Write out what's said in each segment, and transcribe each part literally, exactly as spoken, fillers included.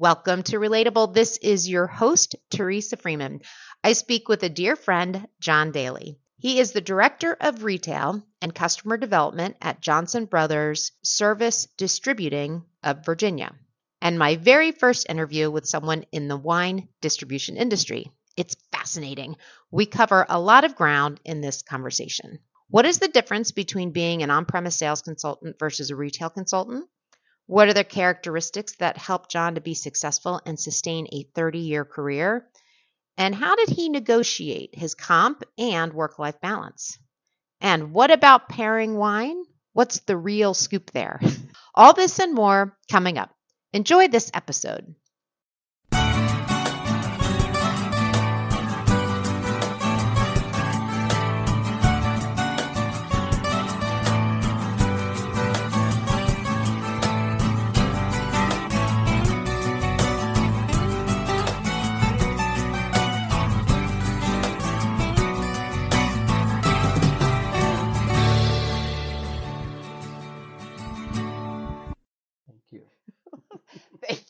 Welcome to Relatable. This is your host, Teresa Freeman. I speak with a dear friend, John Daly. He is the Director of Retail and Customer Development at Johnson Brothers Service Distributing of Virginia, and my very first interview with someone in the wine distribution industry. It's fascinating. We cover a lot of ground in this conversation. What is the difference between being an on-premise sales consultant versus a retail consultant? What are the characteristics that helped John to be successful and sustain a thirty-year career? And how did he negotiate his comp and work-life balance? And what about pairing wine? What's the real scoop there? All this and more coming up. Enjoy this episode.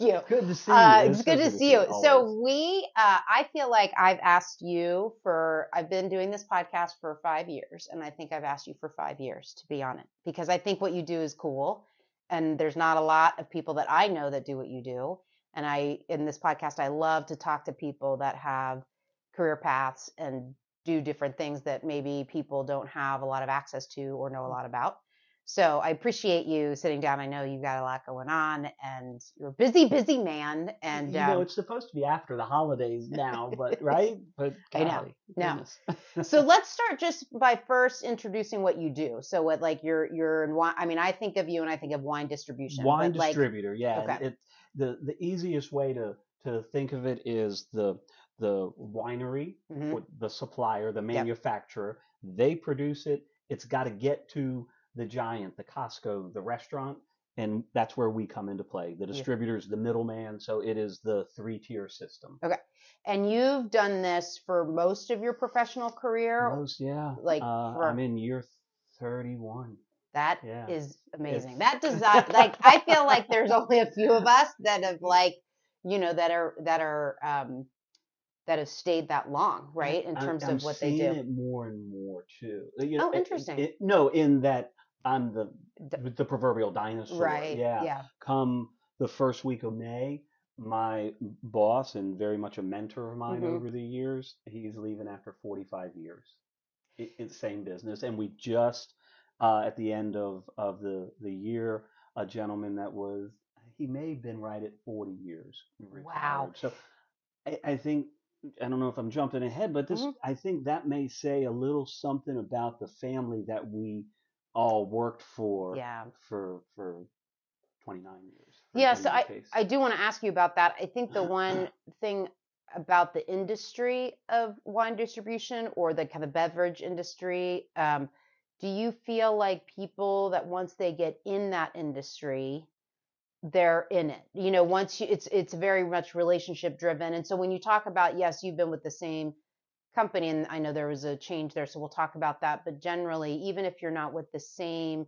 You. Good to see you. Uh, it's good to see you. Always. So we, uh, I feel like I've asked you for, I've been doing this podcast for five years and I think I've asked you for five years to be on it because I think what you do is cool. And there's not a lot of people that I know that do what you do. And I, in this podcast, I love to talk to people that have career paths and do different things that maybe people don't have a lot of access to or know a lot about. So I appreciate you sitting down. I know you've got a lot going on and you're a busy, busy man. And you um, know, it's supposed to be after the holidays now, but right? But golly, I know. No. So let's start just by first introducing what you do. So what, like you're, you're in wine. I mean, I think of you and I think of wine distribution. Wine distributor. Like, yeah. Okay. It, the, the easiest way to, to think of it is the, the winery, mm-hmm. the supplier, the manufacturer, yep. they produce it. It's got to get to the giant, the Costco, the restaurant, and that's where we come into play. The distributor is the middleman, so it is the three-tier system. Okay. And you've done this for most of your professional career? Most, yeah. Like uh, for... I'm in year thirty-one. That yeah. is amazing. It's... That does not, like, I feel like there's only a few of us that have, like, you know, that are, that are, um, that have stayed that long, right? In terms I'm, I'm of what they do. I'm seeing it more and more, too. You know, oh, interesting. It, it, no, in that... I'm the the proverbial dinosaur. Right. Yeah. yeah. Come the first week of May, my boss and very much a mentor of mine mm-hmm. over the years, he's leaving after forty-five years. It, it's same business, and we just uh, at the end of of the the year, a gentleman that was he may have been right at forty years. Retired. Wow. So I, I think. I don't know if I'm jumping ahead, but this mm-hmm. I think that may say a little something about the family that we all worked for yeah. for for twenty-nine years. Yeah, so I, I do want to ask you about that. I think the one thing about the industry of wine distribution or the kind of beverage industry, um, do you feel like people that once they get in that industry, they're in it? You know, once you, it's it's very much relationship driven. And so when you talk about, yes, you've been with the same company, and I know there was a change there, so we'll talk about that. But generally, even if you're not with the same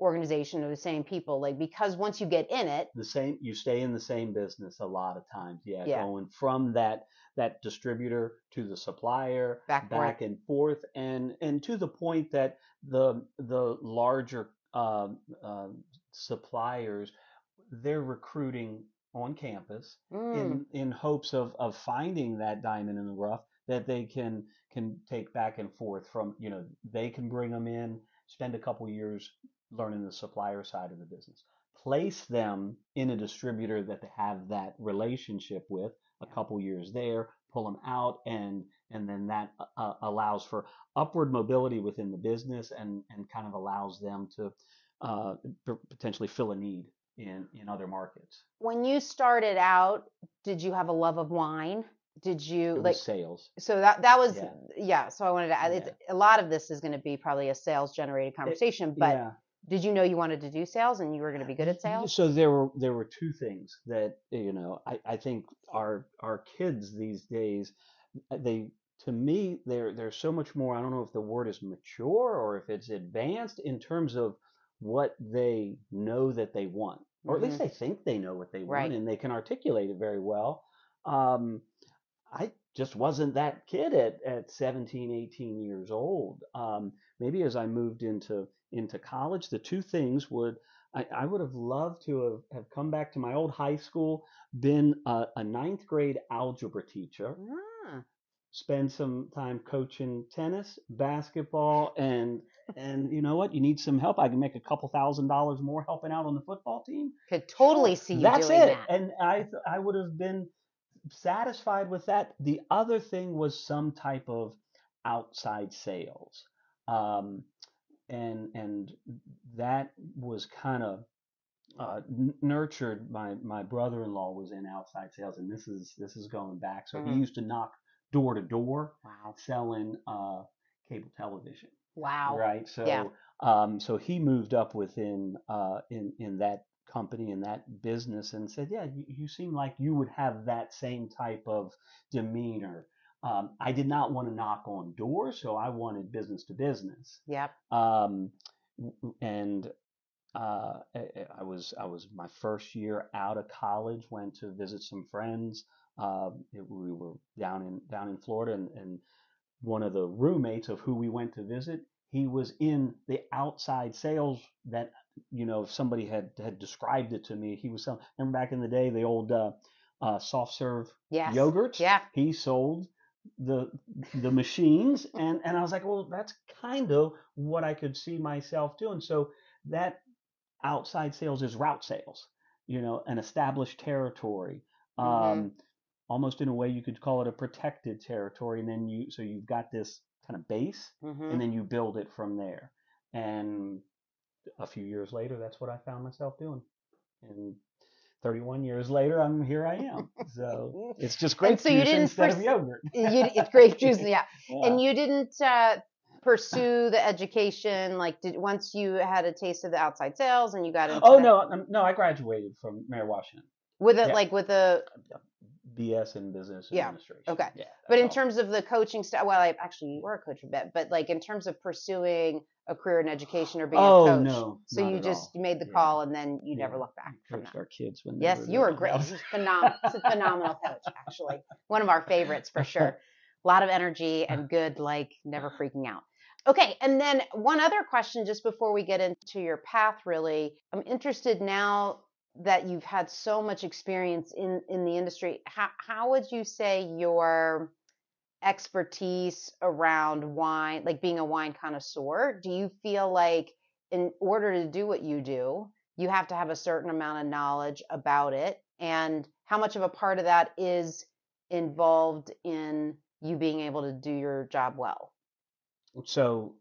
organization or the same people, like because once you get in it, the same, you stay in the same business a lot of times. Yeah, yeah. Going from that that distributor to the supplier, back, back and forth, and and to the point that the the larger uh, uh, suppliers, they're recruiting on campus mm. in in hopes of of finding that diamond in the rough that they can can take back and forth from, you know, they can bring them in, spend a couple years learning the supplier side of the business, place them in a distributor that they have that relationship with, a couple years there, pull them out, and and then that uh, allows for upward mobility within the business and, and kind of allows them to uh, p- potentially fill a need in, in other markets. When you started out, did you have a love of wine? Did you like sales? So that, that was, yeah. yeah so I wanted to add, yeah. it's, a lot of this is going to be probably a sales generated conversation, it, but yeah. did you know you wanted to do sales and you were going to be good at sales? So there were, there were two things that, you know, I, I think our, our kids these days, they, to me, they're, they're so much more, I don't know if the word is mature or if it's advanced in terms of what they know that they want. or at mm-hmm. least they think they know what they want, right. and they can articulate it very well. Um, I just wasn't that kid at, at seventeen, eighteen years old. Um, maybe as I moved into into college, the two things would, I, I would have loved to have, have come back to my old high school, been a, a ninth grade algebra teacher, ah. spend some time coaching tennis, basketball, and and you know what? You need some help. I can make a couple thousand dollars more helping out on the football team. Could totally see you That's doing it. That. And I I would have been satisfied with that. The other thing was some type of outside sales. Um, and and that was kind of uh, nurtured. My my brother-in-law was in outside sales, and this is this is going back. So mm-hmm. he used to knock door to door, wow. selling uh, cable television. Wow. Right. So yeah. um, so he moved up within uh, in in that company and that business and said, yeah, you, you seem like you would have that same type of demeanor. Um, I did not want to knock on doors, so I wanted business to business. Yep. Um, and uh, I was I was my first year out of college. Went to visit some friends. Uh, it, we were down in down in Florida, and, and one of the roommates of who we went to visit, he was in the outside sales that you know if somebody had had described it to me. He was selling. Remember back in the day, the old uh, uh, soft serve yes. yogurts. Yeah. He sold the the machines and and I was like, well, that's kind of what I could see myself doing. So that outside sales is route sales, you know, an established territory, um mm-hmm. almost in a way you could call it a protected territory, and then you so you've got this kind of base mm-hmm. and then you build it from there. And a few years later, that's what I found myself doing, and thirty-one years later, I'm here. I am. So it's just grape and so juice you didn't instead pers- of yogurt. you, it's grape juice, yeah. yeah. And you didn't uh, pursue the education like did, once you had a taste of the outside sales and you got into. Oh that? no, no! I graduated from Mary Washington with a yeah. like with a B S in business yeah. administration. Okay, yeah, but in all. terms of the coaching stuff, well, I actually you were a coach a bit, but like in terms of pursuing a career in education or being oh, a coach. No, so you just all. made the yeah. call and then you yeah. never looked back from that. Our kids when yes, you were great. She's phenomenal. She's a phenomenal coach, actually. One of our favorites for sure. A lot of energy and good, like never freaking out. Okay. And then one other question just before we get into your path, really, I'm interested now that you've had so much experience in, in the industry. How, how would you say your expertise around wine, like being a wine connoisseur, do you feel like in order to do what you do, you have to have a certain amount of knowledge about it? And how much of a part of that is involved in you being able to do your job well? So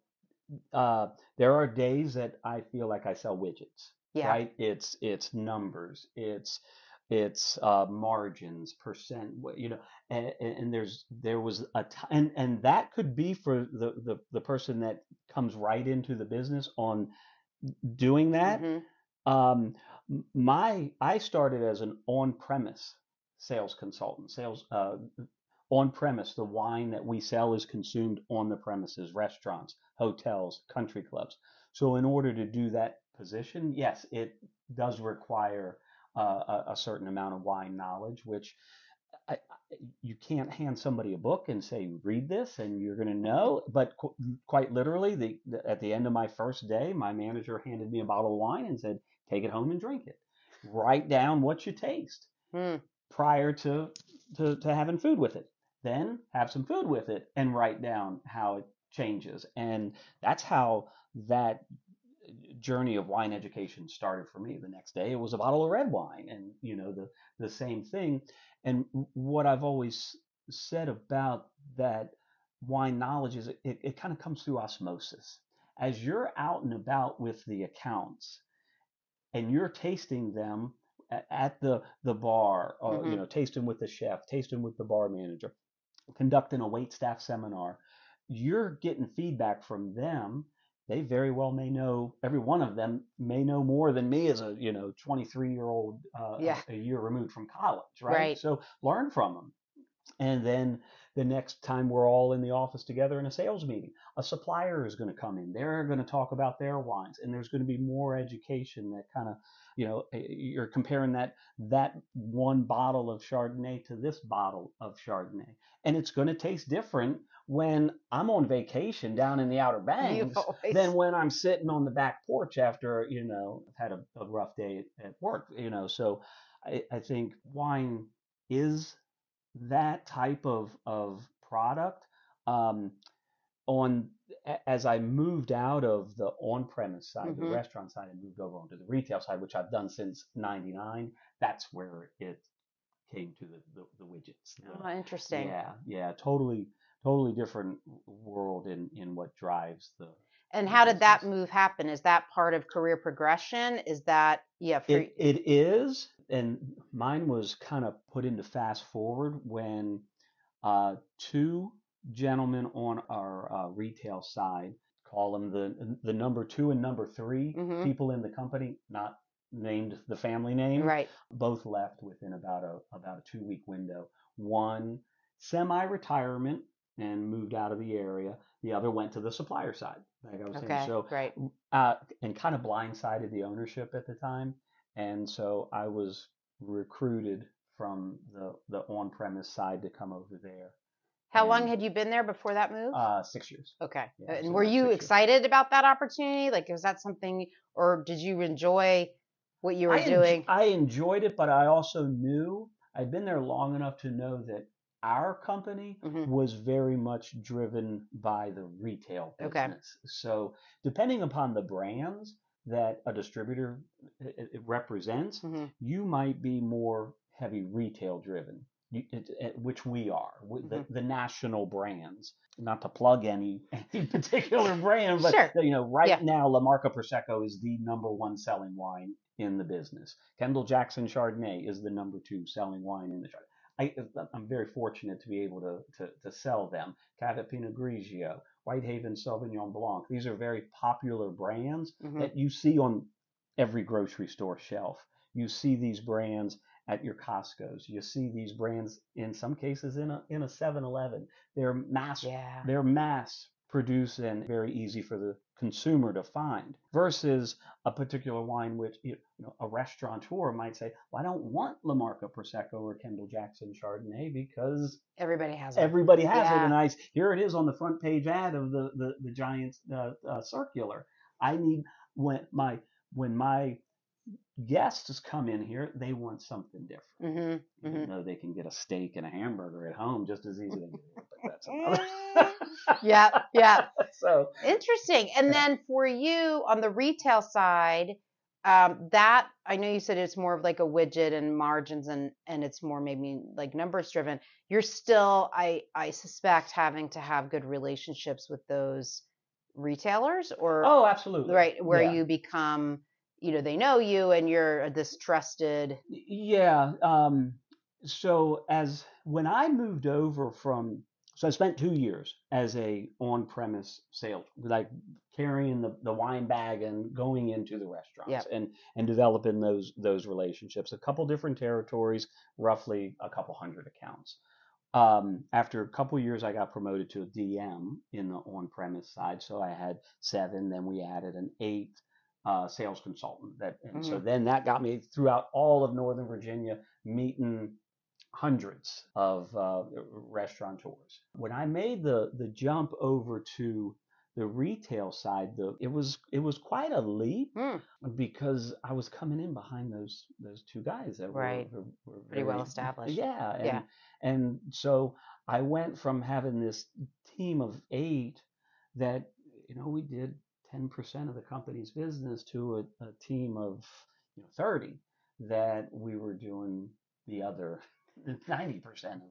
uh, there are days that I feel like I sell widgets, yeah. right? It's, it's numbers, it's It's uh, margins, percent, you know, and, and there's there was a t- and and that could be for the, the, the person that comes right into the business on doing that. Mm-hmm. Um, my I started as an on-premise sales consultant, sales uh, on-premise. The wine that we sell is consumed on the premises, restaurants, hotels, country clubs. So in order to do that position, yes, it does require Uh, a, a certain amount of wine knowledge, which I, I, you can't hand somebody a book and say, read this and you're going to know. But qu- quite literally, the, the, at the end of my first day, my manager handed me a bottle of wine and said, take it home and drink it. Write down what you taste mm. prior to, to, to having food with it. Then have some food with it and write down how it changes. And that's how that journey of wine education started for me. The next day, it was a bottle of red wine, and you know the the same thing. And what I've always said about that wine knowledge is it, it, it kind of comes through osmosis. As you're out and about with the accounts, and you're tasting them at, at the the bar, or, mm-hmm. you know, tasting with the chef, tasting with the bar manager, conducting a wait staff seminar, you're getting feedback from them. They very well may know, every one of them may know more than me as a, you know, twenty-three-year-old uh, yeah. a, a year removed from college, right? right? So learn from them. And then the next time we're all in the office together in a sales meeting, a supplier is going to come in. They're going to talk about their wines, and there's going to be more education that kind of you know, you're comparing that that one bottle of Chardonnay to this bottle of Chardonnay, and it's going to taste different when I'm on vacation down in the Outer Banks always... than when I'm sitting on the back porch after, you know, I've had a, a rough day at work, you know. So I, I think wine is that type of of product. Um, on as I moved out of the on-premise side, mm-hmm. the restaurant side, and moved over onto the retail side, which I've done since ninety-nine, that's where it came to the, the, the widgets. Oh, interesting. Yeah, yeah, totally, totally different world in, in what drives the. And how did that move happen? Is that part of career progression? Is that, yeah. For... It, it is, and mine was kind of put into fast forward when uh, two gentlemen on our uh, retail side, call them the the number two and number three mm-hmm. people in the company, not named the family name, right? Both left within about a about a two week window. One semi-retirement and moved out of the area. The other went to the supplier side, like I was okay, saying. So, great. Uh, and kind of blindsided the ownership at the time, and so I was recruited from the the on-premise side to come over there. How and, long had you been there before that move? Uh, six years. Okay. Yeah, and so were you excited years. about that opportunity? Like, was that something, or did you enjoy what you were I doing? En- I enjoyed it, but I also knew, I'd been there long enough to know that our company mm-hmm. was very much driven by the retail business. Okay. So depending upon the brands that a distributor it, it represents, mm-hmm. you might be more heavy retail driven. You, it, it, which we are, we, mm-hmm. the, the national brands, not to plug any, any particular brand, but sure. you know, right yeah. now, La Marca Prosecco is the number one selling wine in the business. Kendall Jackson Chardonnay is the number two selling wine in the Chardonnay. I, I'm very fortunate to be able to to, to sell them. Cavapina Grigio, Whitehaven Sauvignon Blanc. These are very popular brands mm-hmm. that you see on every grocery store shelf. You see these brands at your Costco's, you see these brands in some cases in a in a seven eleven. They're mass, yeah. they're mass produced and very easy for the consumer to find. Versus a particular wine, which you know, a restaurateur might say, "Well, I don't want La Marca Prosecco or Kendall Jackson Chardonnay because everybody has it. Everybody has yeah. it, and I here it is on the front page ad of the the the Giant uh, uh, circular. I need when my when my guests come in here, they want something different. Mm-hmm, mm-hmm. You know, they can get a steak and a hamburger at home just as easily. But that's another. yeah, yeah. So interesting. And yeah. then for you on the retail side, um, that I know you said it's more of like a widget and margins, and and it's more maybe like numbers driven. You're still, I I suspect, having to have good relationships with those retailers, or oh, absolutely, right, where yeah. you become. You know, they know you and you're this trusted. Yeah. Um, so as when I moved over from, so I spent two years as a on-premise sales, like carrying the, the wine bag and going into the restaurants yep. and, and developing those, those relationships, a couple different territories, roughly a couple hundred accounts. Um, after a couple years, I got promoted to a D M in the on-premise side. So I had seven, then we added an eighth. Uh, sales consultant that and mm-hmm. so then that got me throughout all of Northern Virginia meeting hundreds of uh, restaurateurs. When I made the the jump over to the retail side, the it was it was quite a leap mm. because I was coming in behind those those two guys that right. were, were, were pretty very, well established. Yeah, and, yeah. And so I went from having this team of eight that you know we did ten percent of the company's business to a, a team of you know, thirty that we were doing the other ninety percent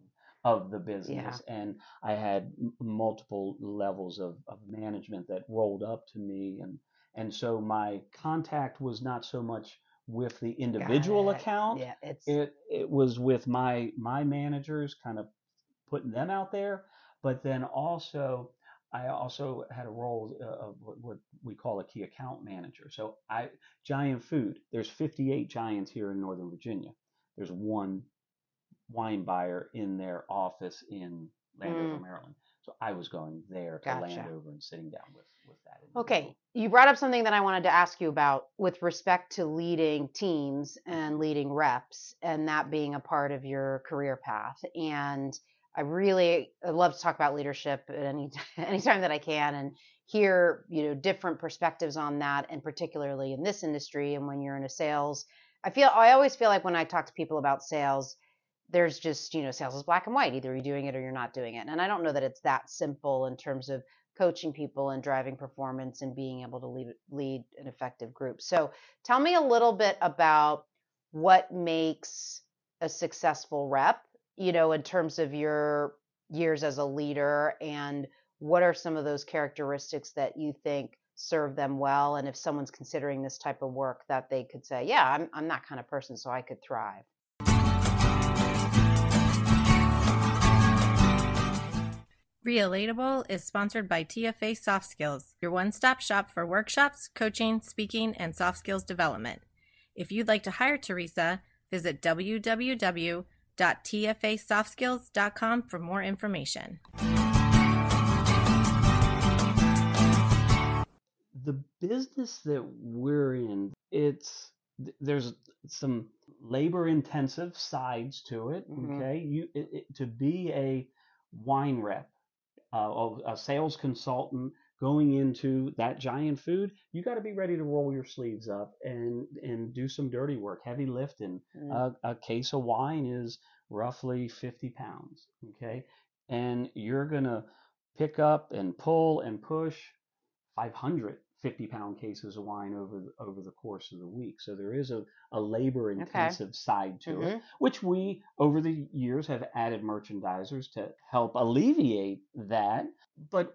of the business. Yeah. And I had multiple levels of, of management that rolled up to me. And, and so my contact was not so much with the individual account. Yeah, it's... It, it was with my, my managers, kind of putting them out there. But then also... I also had a role of what we call a key account manager. So I Giant Food, there's fifty-eight Giants here in Northern Virginia. There's one wine buyer in their office in Landover, mm. Maryland. So I was going there to gotcha. Landover and sitting down with, with that individual. Okay. You brought up something that I wanted to ask you about with respect to leading teams and leading reps and that being a part of your career path. And I really I love to talk about leadership at any any time that I can and hear, you know, different perspectives on that, and particularly in this industry and when you're in a sales. I feel I always feel like when I talk to people about sales, there's just, you know, sales is black and white. Either you're doing it or you're not doing it. And I don't know that it's that simple in terms of coaching people and driving performance and being able to lead, lead an effective group. So tell me a little bit about what makes a successful rep, you know, in terms of your years as a leader, and what are some of those characteristics that you think serve them well? And if someone's considering this type of work, that they could say, yeah, I'm, I'm that kind of person, so I could thrive. Relatable is sponsored by T F A Soft Skills, your one-stop shop for workshops, coaching, speaking, and soft skills development. If you'd like to hire Teresa, visit w w w dot t f a soft skills dot com for more information. The business that we're in, it's there's some labor-intensive sides to it. Mm-hmm. Okay, you it, it, to be a wine rep, Uh, a sales consultant going into that Giant Food, you got to be ready to roll your sleeves up and, and do some dirty work, heavy lifting. Mm. Uh, a case of wine is roughly fifty pounds, okay? And you're going to pick up and pull and push five hundred fifty pound cases of wine over the, over the course of the week. So there is a, a labor intensive okay. side to mm-hmm. it, which we over the years have added merchandisers to help alleviate that. But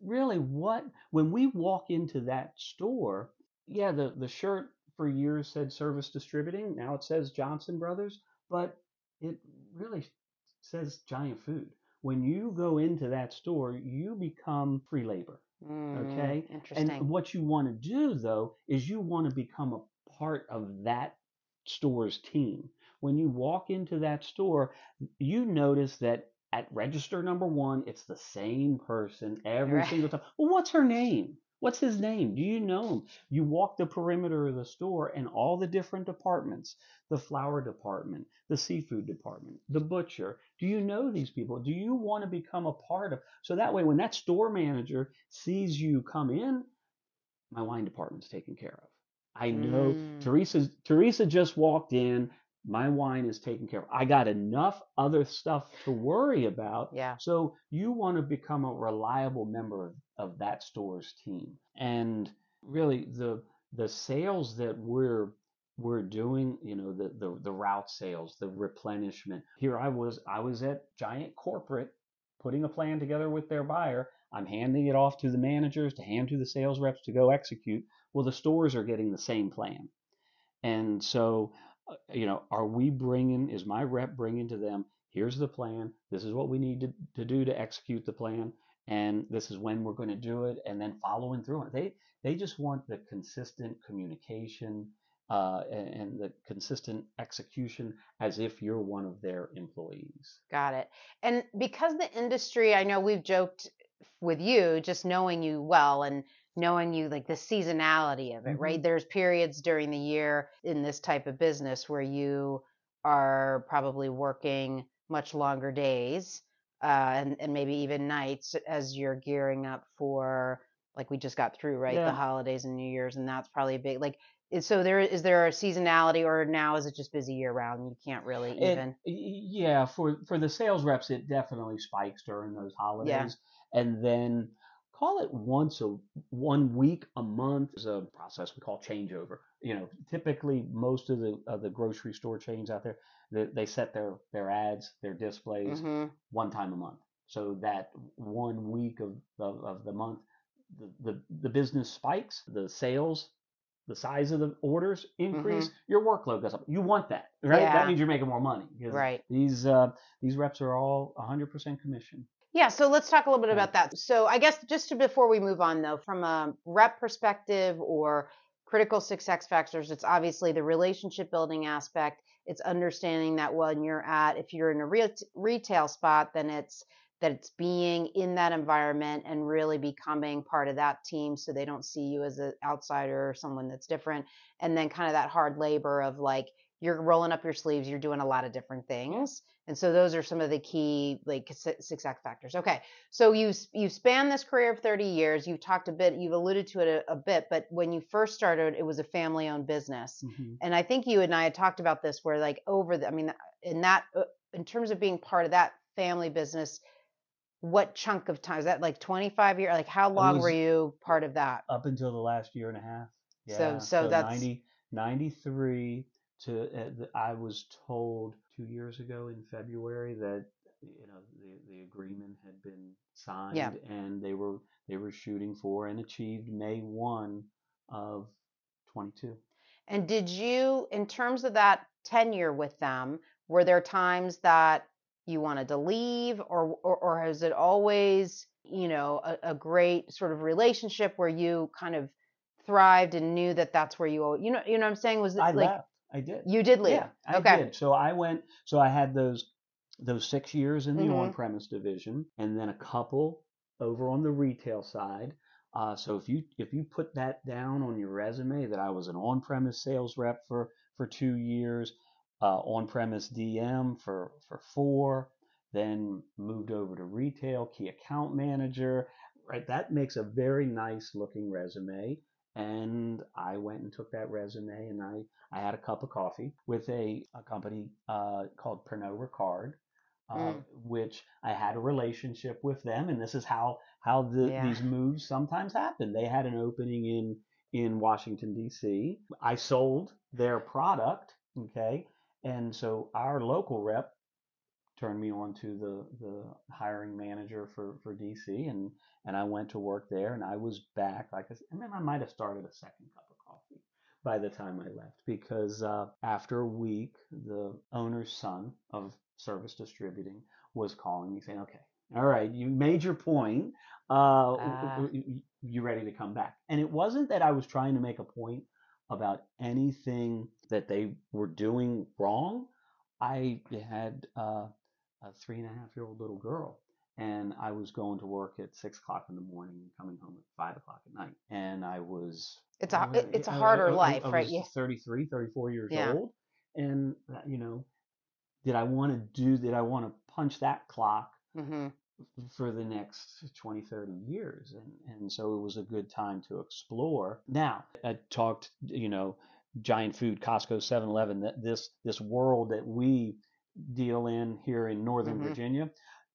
really what, when we walk into that store, yeah, the, the shirt for years said Service Distributing. Now it says Johnson Brothers, but it really says Giant Food. When you go into that store, you become free labor. Okay. Interesting. And what you want to do though is you want to become a part of that store's team. When you walk into that store, you notice that at register number one, it's the same person every right. single time. Well, what's her name? What's his name? Do you know him? You walk the perimeter of the store and all the different departments, the flower department, the seafood department, the butcher. Do you know these people? Do you want to become a part of? So that way, when that store manager sees you come in, my wine department's taken care of. I know mm. Teresa's, Teresa just walked in. My wine is taken care of. I got enough other stuff to worry about. Yeah. So you want to become a reliable member of, of that store's team. And really the the sales that we're we're doing, you know, the the, the route sales, the replenishment. Here I was, I was at Giant Corporate putting a plan together with their buyer. I'm handing it off to the managers to hand to the sales reps to go execute. Well, the stores are getting the same plan. And so you know, are we bringing, is my rep bringing to them, here's the plan, this is what we need to, to do to execute the plan, and this is when we're going to do it, and then following through on it. They, they just want the consistent communication uh, and, and the consistent execution as if you're one of their employees. Got it. And because the industry, I know we've joked with you, just knowing you well, and knowing you, like the seasonality of it, mm-hmm. right? There's periods during the year in this type of business where you are probably working much longer days uh, and, and maybe even nights as you're gearing up for, like we just got through, right? Yeah. The holidays and New Year's, and that's probably a big, like, so there is there a seasonality, or now is it just busy year round? You can't really even. It, yeah. For, for the sales reps, it definitely spikes during those holidays. Yeah. And then call it once a one week a month is a process we call changeover. You know, typically most of the of the grocery store chains out there, they, they set their their ads, their displays mm-hmm. one time a month. So that one week of of, of the month, the, the the business spikes, the sales, the size of the orders increase, mm-hmm. your workload goes up. You want that, right? Yeah. That means you're making more money. Right. These uh, these reps are all one hundred percent commission. Yeah, so let's talk a little bit about that. So I guess just to, before we move on, though, from a rep perspective or critical success factors, it's obviously the relationship building aspect. It's understanding that when you're at, if you're in a re- retail spot, then it's that it's being in that environment and really becoming part of that team so they don't see you as an outsider or someone that's different. And then kind of that hard labor of like, you're rolling up your sleeves, you're doing a lot of different things. And so those are some of the key like success factors. Okay, so you you span this career of thirty years. You've talked a bit, you've alluded to it a, a bit, but when you first started, it was a family-owned business. Mm-hmm. And I think you and I had talked about this, where like over the, I mean, in that, in terms of being part of that family business, what chunk of time is that? Like twenty-five years? Like how long were you part of that? Up until the last year and a half. Yeah. So so, so that's ninety, ninety-three. To uh, I was told two years ago in February that you know the, the agreement had been signed, yeah. and they were they were shooting for and achieved May first of twenty-two. And did you, in terms of that tenure with them, were there times that you wanted to leave, or or, or has it always you know a, a great sort of relationship where you kind of thrived and knew that that's where you you know you know what I'm saying was it I like. Left. I did. You did leave. Yeah, I okay. did. So I went, so I had those those six years in the mm-hmm. on-premise division, and then a couple over on the retail side. Uh, so if you if you put that down on your resume, that I was an on-premise sales rep for, for two years, uh, on-premise D M for, for four, then moved over to retail, key account manager, right? That makes a very nice looking resume. And I went and took that resume, and I, I had a cup of coffee with a, a company uh, called Pernod Ricard, uh, mm. which I had a relationship with them. And this is how, how the, yeah. these moves sometimes happen. They had an opening in, in Washington, D C I sold their product, okay? And so our local rep turned me on to the, the hiring manager for, for D C, and, and I went to work there, and I was back. Like I said, I mean, I might have started a second cup of coffee by the time I left, because uh, after a week, the owner's son of Service Distributing was calling me saying, okay, all right, you made your point. Uh, uh, you ready to come back? And it wasn't that I was trying to make a point about anything that they were doing wrong. I had... Uh, a three and a half year old little girl. And I was going to work at six o'clock in the morning and coming home at five o'clock at night. And I was, it's a, was, it's a harder I, I, life, I, I right? Yeah. thirty-three, thirty-four years yeah. old. And you know, did I want to do, did I want to punch that clock mm-hmm. for the next twenty, thirty years? And, and so it was a good time to explore. Now I talked, you know, Giant Food, Costco, seven eleven, that this, this world that we deal in here in Northern mm-hmm. Virginia,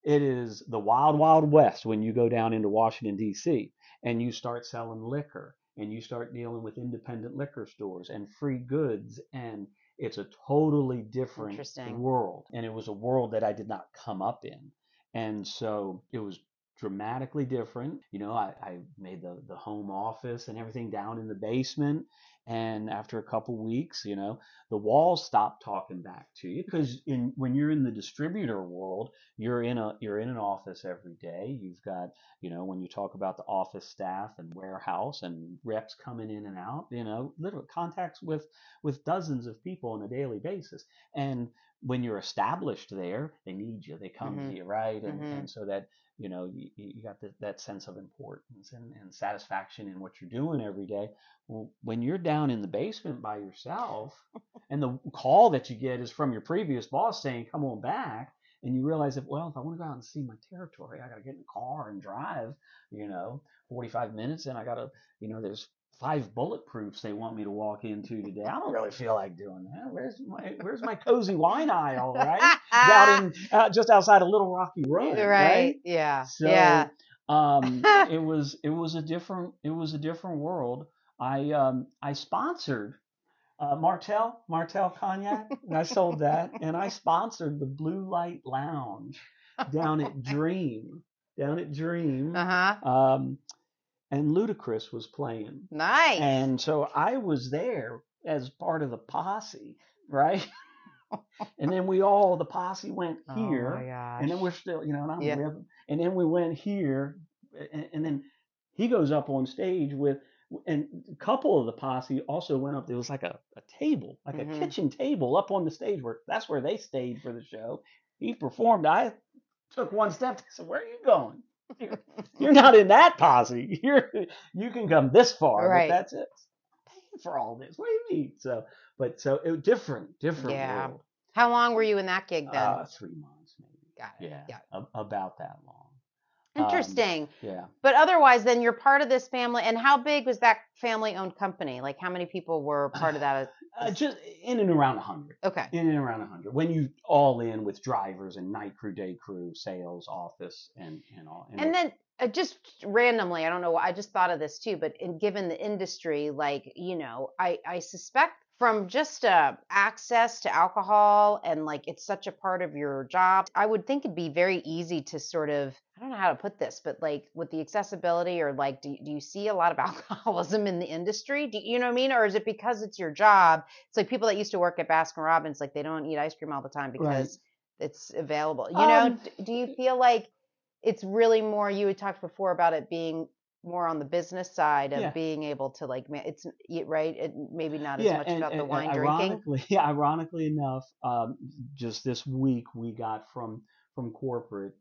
it is the wild, wild west when you go down into Washington, D C, and you start selling liquor, and you start dealing with independent liquor stores and free goods, and it's a totally different world. And it was a world that I did not come up in. And so it was dramatically different. You know, I, I made the, the home office and everything down in the basement. And after a couple weeks, you know, the walls stopped talking back to you, because in when you're in the distributor world, you're in a you're in an office every day. You've got, you know, when you talk about the office staff and warehouse and reps coming in and out, you know, literally contacts with with dozens of people on a daily basis. And when you're established there, they need you. They come mm-hmm. to you, right? And, mm-hmm. and so that, you know, you, you got the, that sense of importance and, and satisfaction in what you're doing every day. Well, when you're down in the basement by yourself and the call that you get is from your previous boss saying, come on back. And you realize that, well, if I want to go out and see my territory, I got to get in the car and drive, you know, forty-five minutes. And I got to, you know, there's five bulletproofs they want me to walk into today. I don't really feel like doing that. Where's my Where's my cozy wine aisle, right? Out in, uh, just outside of Little Rocky Road, right? right? Yeah. So yeah. um, it was it was a different it was a different world. I um, I sponsored uh, Martell Martell Cognac. And I sold that, and I sponsored the Blue Light Lounge down at Dream down at Dream. Uh huh. Um, And Ludacris was playing. Nice. And so I was there as part of the posse, right? And then we all, the posse went here. Oh my gosh. And then we're still, you know, and I'm yeah. with, and then we went here. And, and then he goes up on stage with, and a couple of the posse also went up. There was like a, a table, like mm-hmm. a kitchen table up on the stage where that's where they stayed for the show. He performed. I took one step. I said, where are you going? You're, you're not in that posse. You're, you can come this far, right. But that's it. Paying for all this. What do you mean? So, but so it different, different. Yeah. World. How long were you in that gig then? Uh, three months, maybe. Got it. Yeah. yeah. A- about that long. Interesting. Um, yeah. But otherwise, then you're part of this family. And how big was that family-owned company? Like, how many people were part of that? Uh, just in and around one hundred. Okay. In and around one hundred. When you all in with drivers and night crew, day crew, sales, office, and, and all. And, and then uh, just randomly, I don't know. I just thought of this too. But in, given the industry, like, you know, I, I suspect from just uh, access to alcohol and like it's such a part of your job, I would think it'd be very easy to sort of, I don't know how to put this, but like with the accessibility or like, do, do you see a lot of alcoholism in the industry? Do you know what I mean? Or is it because it's your job? It's like people that used to work at Baskin Robbins, like they don't eat ice cream all the time because right. it's available. You um, know, do you feel like it's really more, you had talked before about it being more on the business side of yeah. being able to like, it's right. It, maybe not as yeah, much and, about and, the wine ironically, drinking. Yeah. Ironically enough, um, just this week we got from, from corporate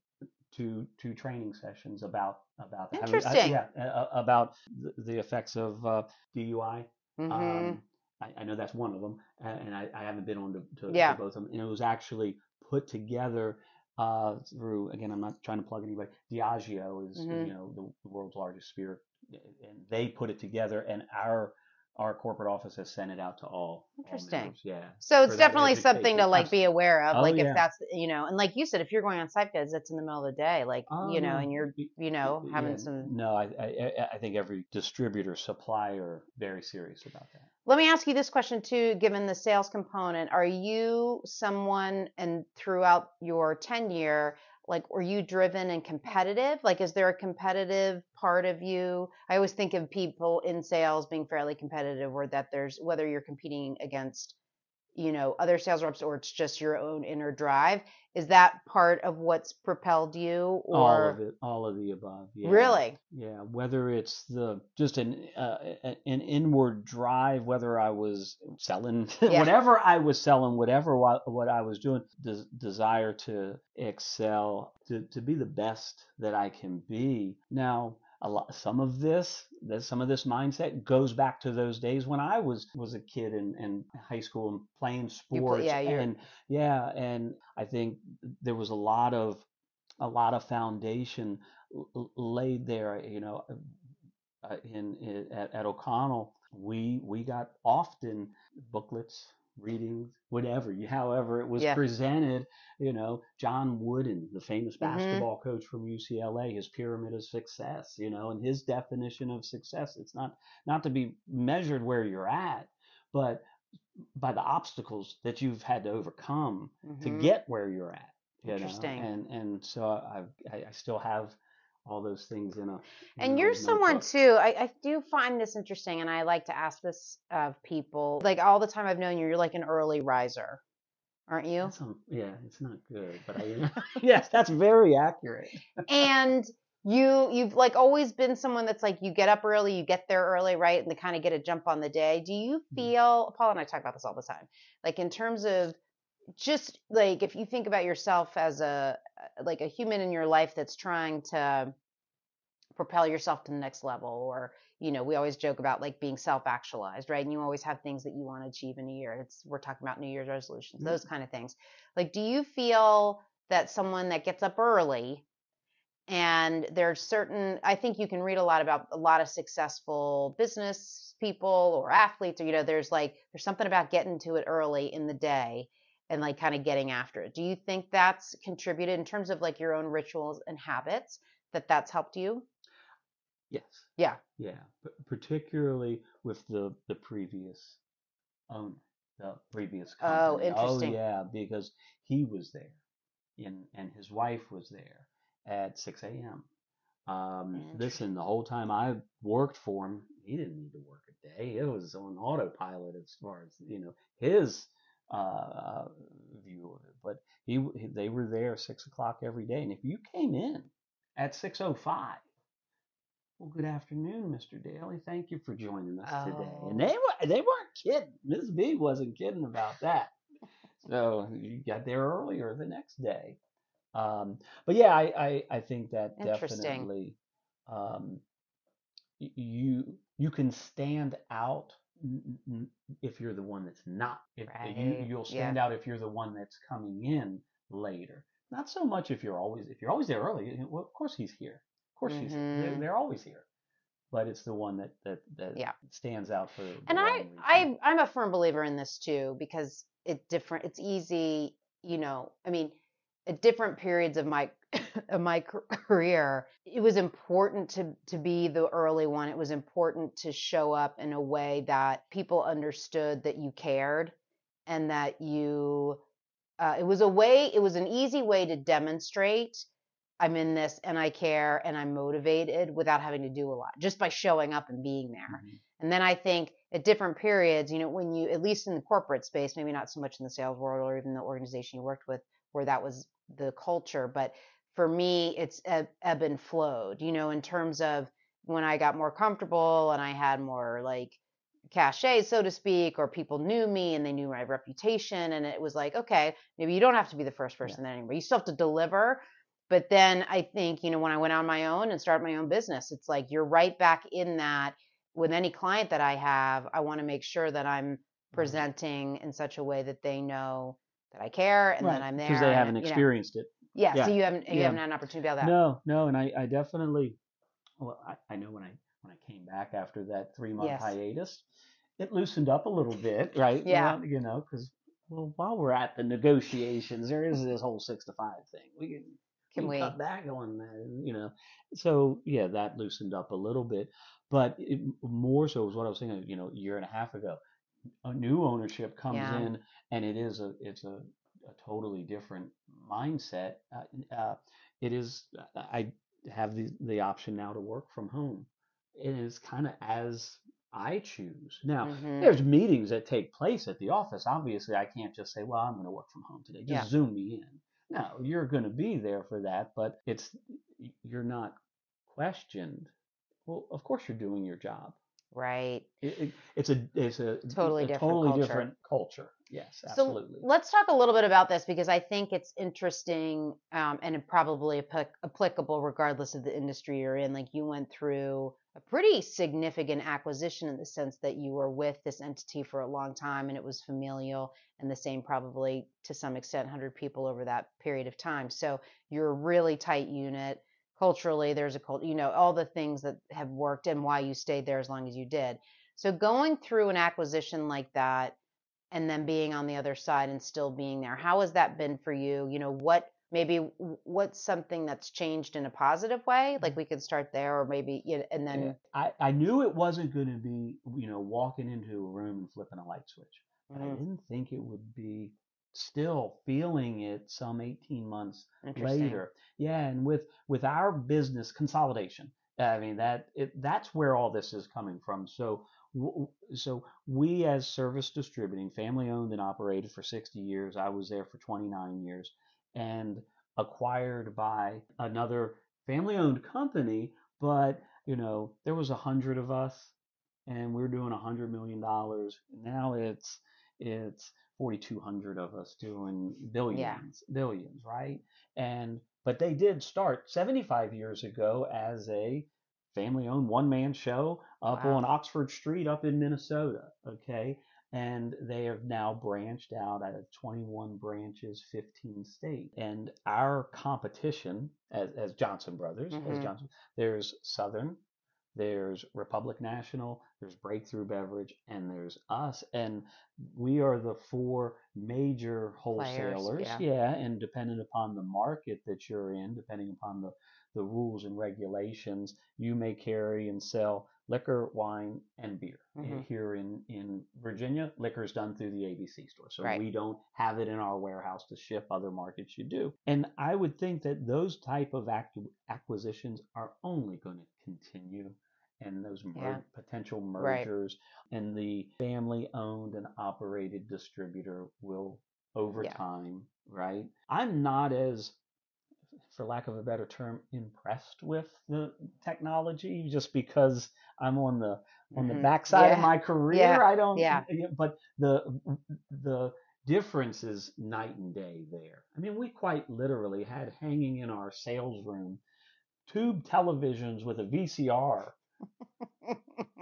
to, to training sessions about, about, that. Interesting. I mean, I, yeah, uh, about the, the effects of uh, D U I. Mm-hmm. Um, I, I know that's one of them and I, I haven't been on to, to, yeah. to both of them. And it was actually put together Uh, through again, I'm not trying to plug anybody. Diageo is mm-hmm. you know the, the world's largest spirit, and they put it together. And our our corporate office has sent it out to all. Interesting. All members, yeah. So it's definitely something to like be aware of. Oh, like yeah. if that's you know, and like you said, if you're going on site visits, that's in the middle of the day, like um, you know, and you're you know having yeah, some. No, I, I I think every distributor, supplier, very serious about that. Let me ask you this question too, given the sales component, are you someone and throughout your tenure, like, were you driven and competitive? Like, is there a competitive part of you? I always think of people in sales being fairly competitive or that there's, whether you're competing against, you know, other sales reps or it's just your own inner drive. Is that part of what's propelled you or? All of it, all of the above. Yeah. Really? Yeah. Whether it's the, just an, uh, an inward drive, whether I was selling, yeah. whatever I was selling, whatever, what, what I was doing, des- desire to excel, to, to be the best that I can be. Now, a lot, some of this, some of this mindset goes back to those days when I was, was a kid in, in high school and playing sports. You play, yeah, you're... and yeah, and I think there was a lot of a lot of foundation laid there. You know, in, in at, at O'Connell, we we got often booklets, readings, whatever, you, however it was yeah. presented, you know, John Wooden, the famous basketball mm-hmm. coach from U C L A, his pyramid of success, you know, and his definition of success. It's not, not to be measured where you're at, but by the obstacles that you've had to overcome mm-hmm. to get where you're at. You Interesting. Know? And, and so I, I, I still have all those things in a. In and you're someone notebook. Too. I, I do find this interesting, and I like to ask this of people. Like all the time I've known you, you're like an early riser, aren't you? That's, um, yeah, it's not good, but I. Yes, that's very accurate. And you, you've like always been someone that's like you get up early, you get there early, right, and they kind of get a jump on the day. Do you feel? Mm-hmm. Paul and I talk about this all the time. Like in terms of. Just like if you think about yourself as a like a human in your life that's trying to propel yourself to the next level, or you know, we always joke about like being self-actualized, right? And you always have things that you want to achieve in a year. It's we're talking about New Year's resolutions, mm-hmm. those kind of things. Like, do you feel that someone that gets up early and there's certain, I think you can read a lot about a lot of successful business people or athletes, or you know, there's like there's something about getting to it early in the day. And like kind of getting after it. Do you think that's contributed in terms of like your own rituals and habits that that's helped you? Yes. Yeah. Yeah. But particularly with the, the previous owner, the previous company. Oh, interesting. Oh, yeah, because he was there, and and his wife was there at six a.m. Um, listen, the whole time I worked for him, he didn't need to work a day. It was on autopilot as far as you know his. Uh, view of it, but he they were there six o'clock every day, and if you came in at six oh five, well, good afternoon, Mister Daly. Thank you for joining us oh. today. And they were they weren't kidding. Miz B wasn't kidding about that. So you got there earlier the next day, Um, but yeah, I, I, I think that definitely um, you you can stand out if you're the one that's not. If right. you, you'll stand yeah. out if you're the one that's coming in later. Not so much if you're always if you're always there early. Well, of course he's here. Of course mm-hmm. he's they're, they're always here. But it's the one that that, that yeah. stands out for. And I, I I'm a firm believer in this too, because it different. It's easy, you know. I mean, at different periods of my of my career, it was important to to be the early one. It was important to show up in a way that people understood that you cared, and that you. Uh, it was a way. It was an easy way to demonstrate. I'm in this and I care and I'm motivated without having to do a lot, just by showing up and being there. Mm-hmm. And then I think at different periods, you know, when you, at least in the corporate space, maybe not so much in the sales world or even the organization you worked with where that was the culture. But for me, it's eb, ebb and flowed, you know, in terms of when I got more comfortable and I had more like cachet, so to speak, or people knew me and they knew my reputation. And it was like, okay, maybe you don't have to be the first person yeah. there anymore. You still have to deliver. But then I think, you know, when I went on my own and started my own business, it's like you're right back in that. With any client that I have, I want to make sure that I'm presenting in such a way that they know that I care and right. that I'm there. Because they haven't and, experienced know. It. Yeah, yeah, so you haven't you yeah. haven't had an opportunity to do that. No, no, and I, I definitely, well, I, I know when I when I came back after that three month yes. hiatus, it loosened up a little bit, right? yeah, well, you know, because well, while we're at the negotiations, there is this whole six to five thing. We can. Can we cut back on that, you know? So yeah, that loosened up a little bit, but it, more so was what I was thinking. You know, a year and a half ago, a new ownership comes yeah. in, and it is a it's a, a totally different mindset. Uh, uh, it is I have the the option now to work from home. It is kind of as I choose now. Mm-hmm. There's meetings that take place at the office. Obviously, I can't just say, "Well, I'm going to work from home today." Just yeah. Zoom me in. No, you're going to be there for that, but it's you're not questioned. Well, of course you're doing your job, right? It, it, it's a it's a totally a different totally culture. different culture. Yes, absolutely. So let's talk a little bit about this because I think it's interesting um, and probably ap- applicable regardless of the industry you're in. Like you went through a pretty significant acquisition in the sense that you were with this entity for a long time and it was familial and the same probably to some extent one hundred people over that period of time. So you're a really tight unit. Culturally, there's a cult, you know, all the things that have worked and why you stayed there as long as you did. So going through an acquisition like that and then being on the other side and still being there, how has that been for you? You know, what Maybe what's something that's changed in a positive way? Like we could start there or maybe, you know, and then. Yeah. I, I knew it wasn't going to be, you know, walking into a room and flipping a light switch. But mm. I didn't think it would be still feeling it some eighteen months later. Yeah. And with, with our business consolidation, I mean, that it, that's where all this is coming from. So So we as Service Distributing, family owned and operated for sixty years. I was there for twenty-nine years. And acquired by another family-owned company, but you know there was a hundred of us, and we were doing a hundred million dollars. Now it's it's forty-two hundred of us doing billions, yeah. billions, right? And but they did start seventy-five years ago as a family-owned one-man show up wow. on Oxford Street, up in Minnesota. Okay. And they have now branched out out of twenty-one branches, fifteen states. And our competition, as, as Johnson Brothers, mm-hmm. as Johnson, there's Southern, there's Republic National, there's Breakthrough Beverage, and there's us. And we are the four major wholesalers. Players, yeah. yeah, and depending upon the market that you're in, depending upon the, the rules and regulations, you may carry and sell liquor, wine, and beer. Mm-hmm. Here in, in Virginia, liquor is done through the A B C store. So right. we don't have it in our warehouse to ship. Other markets you do. And I would think that those type of ac- acquisitions are only going to continue. And those mer- yeah. potential mergers right. and the family-owned and operated distributor will, over yeah. time, right? I'm not as... for lack of a better term, impressed with the technology just because I'm on the on mm-hmm. the backside yeah. of my career. Yeah. I don't. Yeah. But the the difference is night and day there. I mean, we quite literally had hanging in our sales room tube televisions with a V C R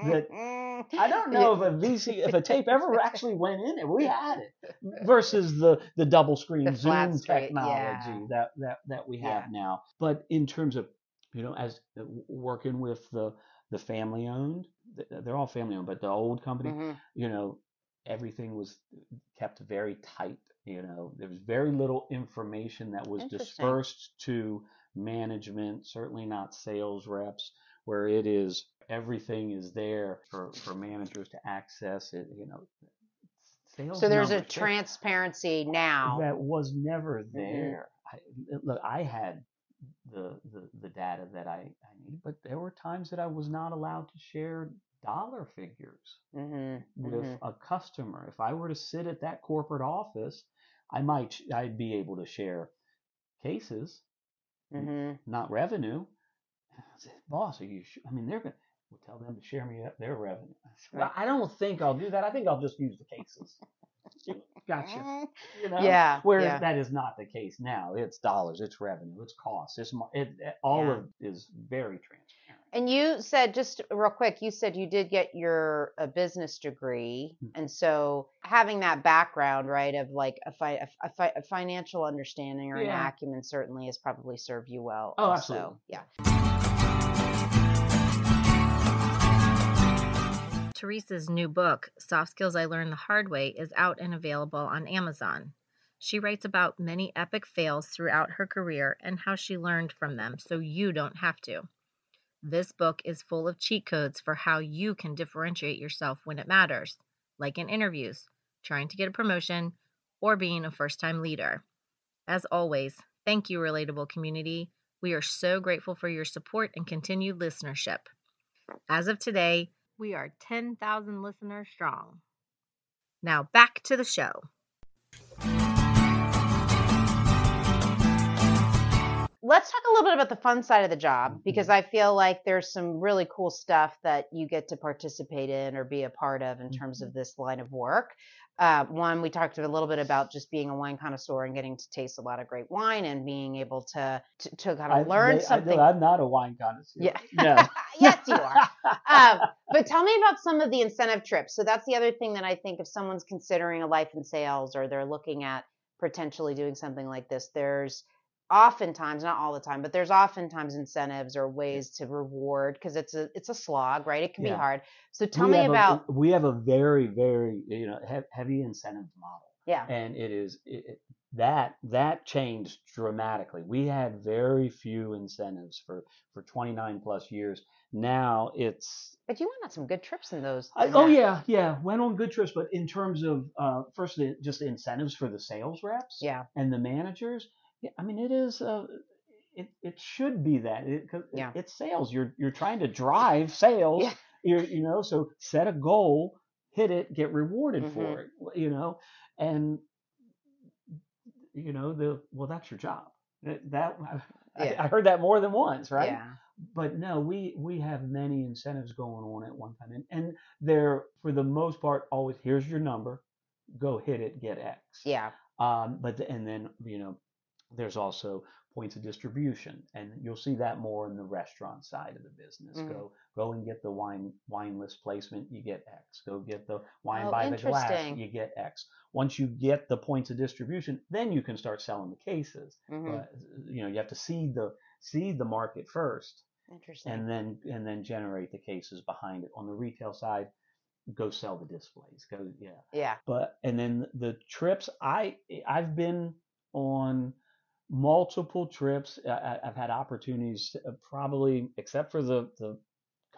that I don't know if a V C if a tape ever actually went in it. We had it versus the, the double screen the Zoom straight, technology yeah. that, that, that we have yeah. now. But in terms of, you know, as working with the, the family owned, they're all family owned, but the old company, mm-hmm. you know, everything was kept very tight. You know, there was very little information that was dispersed to management, certainly not sales reps, where it is everything is there for, for managers to access it, you know. Sales so there's numbers, a transparency now that was never there. Mm-hmm. I, look, I had the, the, the data that I, I needed, but there were times that I was not allowed to share dollar figures mm-hmm. with mm-hmm. a customer. If I were to sit at that corporate office, I might I'd be able to share cases. Mm-hmm. Not revenue. I said, boss, are you sure? I mean, they're going to we'll tell them to share me up their revenue. I, said, well, I don't think I'll do that. I think I'll just use the cases. Gotcha. You know? Yeah. Whereas yeah. that is not the case now. It's dollars, it's revenue, it's costs, it's it, it, all yeah. of it is very transparent. And you said, just real quick, you said you did get your a business degree. Mm-hmm. And so having that background, right, of like a, fi- a, fi- a financial understanding or yeah. an acumen certainly has probably served you well. Oh, also. Absolutely. Yeah. Teresa's new book, Soft Skills I Learned the Hard Way, is out and available on Amazon. She writes about many epic fails throughout her career and how she learned from them so you don't have to. This book is full of cheat codes for how you can differentiate yourself when it matters, like in interviews, trying to get a promotion, or being a first-time leader. As always, thank you, Relatable community. We are so grateful for your support and continued listenership. As of today, we are ten thousand listeners strong. Now back to the show. Let's talk a little bit about the fun side of the job, because I feel like there's some really cool stuff that you get to participate in or be a part of in terms of this line of work. Uh, one, we talked a little bit about just being a wine connoisseur and getting to taste a lot of great wine and being able to to, to kind of I, learn they, something. I, I'm not a wine connoisseur. Yeah. No. Yes, you are. Um, but tell me about some of the incentive trips. So that's the other thing that I think if someone's considering a life in sales or they're looking at potentially doing something like this, there's oftentimes, not all the time, but there's oftentimes incentives or ways to reward, because it's a it's a slog, right? It can yeah. be hard. So tell we me about. A, we have a very, very you know he- heavy incentive model. Yeah. And it is it, it, that that changed dramatically. We had very few incentives for, for twenty-nine plus years. Now it's. But you went on some good trips in those. I, oh yeah, yeah, went on good trips. But in terms of uh, first just the incentives for the sales reps. Yeah. And the managers. Yeah, I mean, it is. Uh, it it should be that it, 'cause yeah. it, it's sales. You're you're trying to drive sales. Yeah. You're, you know, so set a goal, hit it, get rewarded mm-hmm. for it. You know, and you know the well, that's your job. That, that yeah. I, I heard that more than once, right? Yeah. But no, we we have many incentives going on at one time, and and they're for the most part always here's your number, go hit it, get X. Yeah. Um. But the, and then you know. There's also points of distribution, and you'll see that more in the restaurant side of the business. Mm-hmm. Go, go and get the wine wine list placement, you get X. Go get the wine oh, by the glass, you get X. Once you get the points of distribution, then you can start selling the cases. Mm-hmm. Uh, you know, you have to seed the seed the market first, interesting, and then and then generate the cases behind it. On the retail side, go sell the displays. Go, yeah, yeah. But and then the trips, I I've been on. Multiple trips. I, I've had opportunities, uh, probably, except for the, the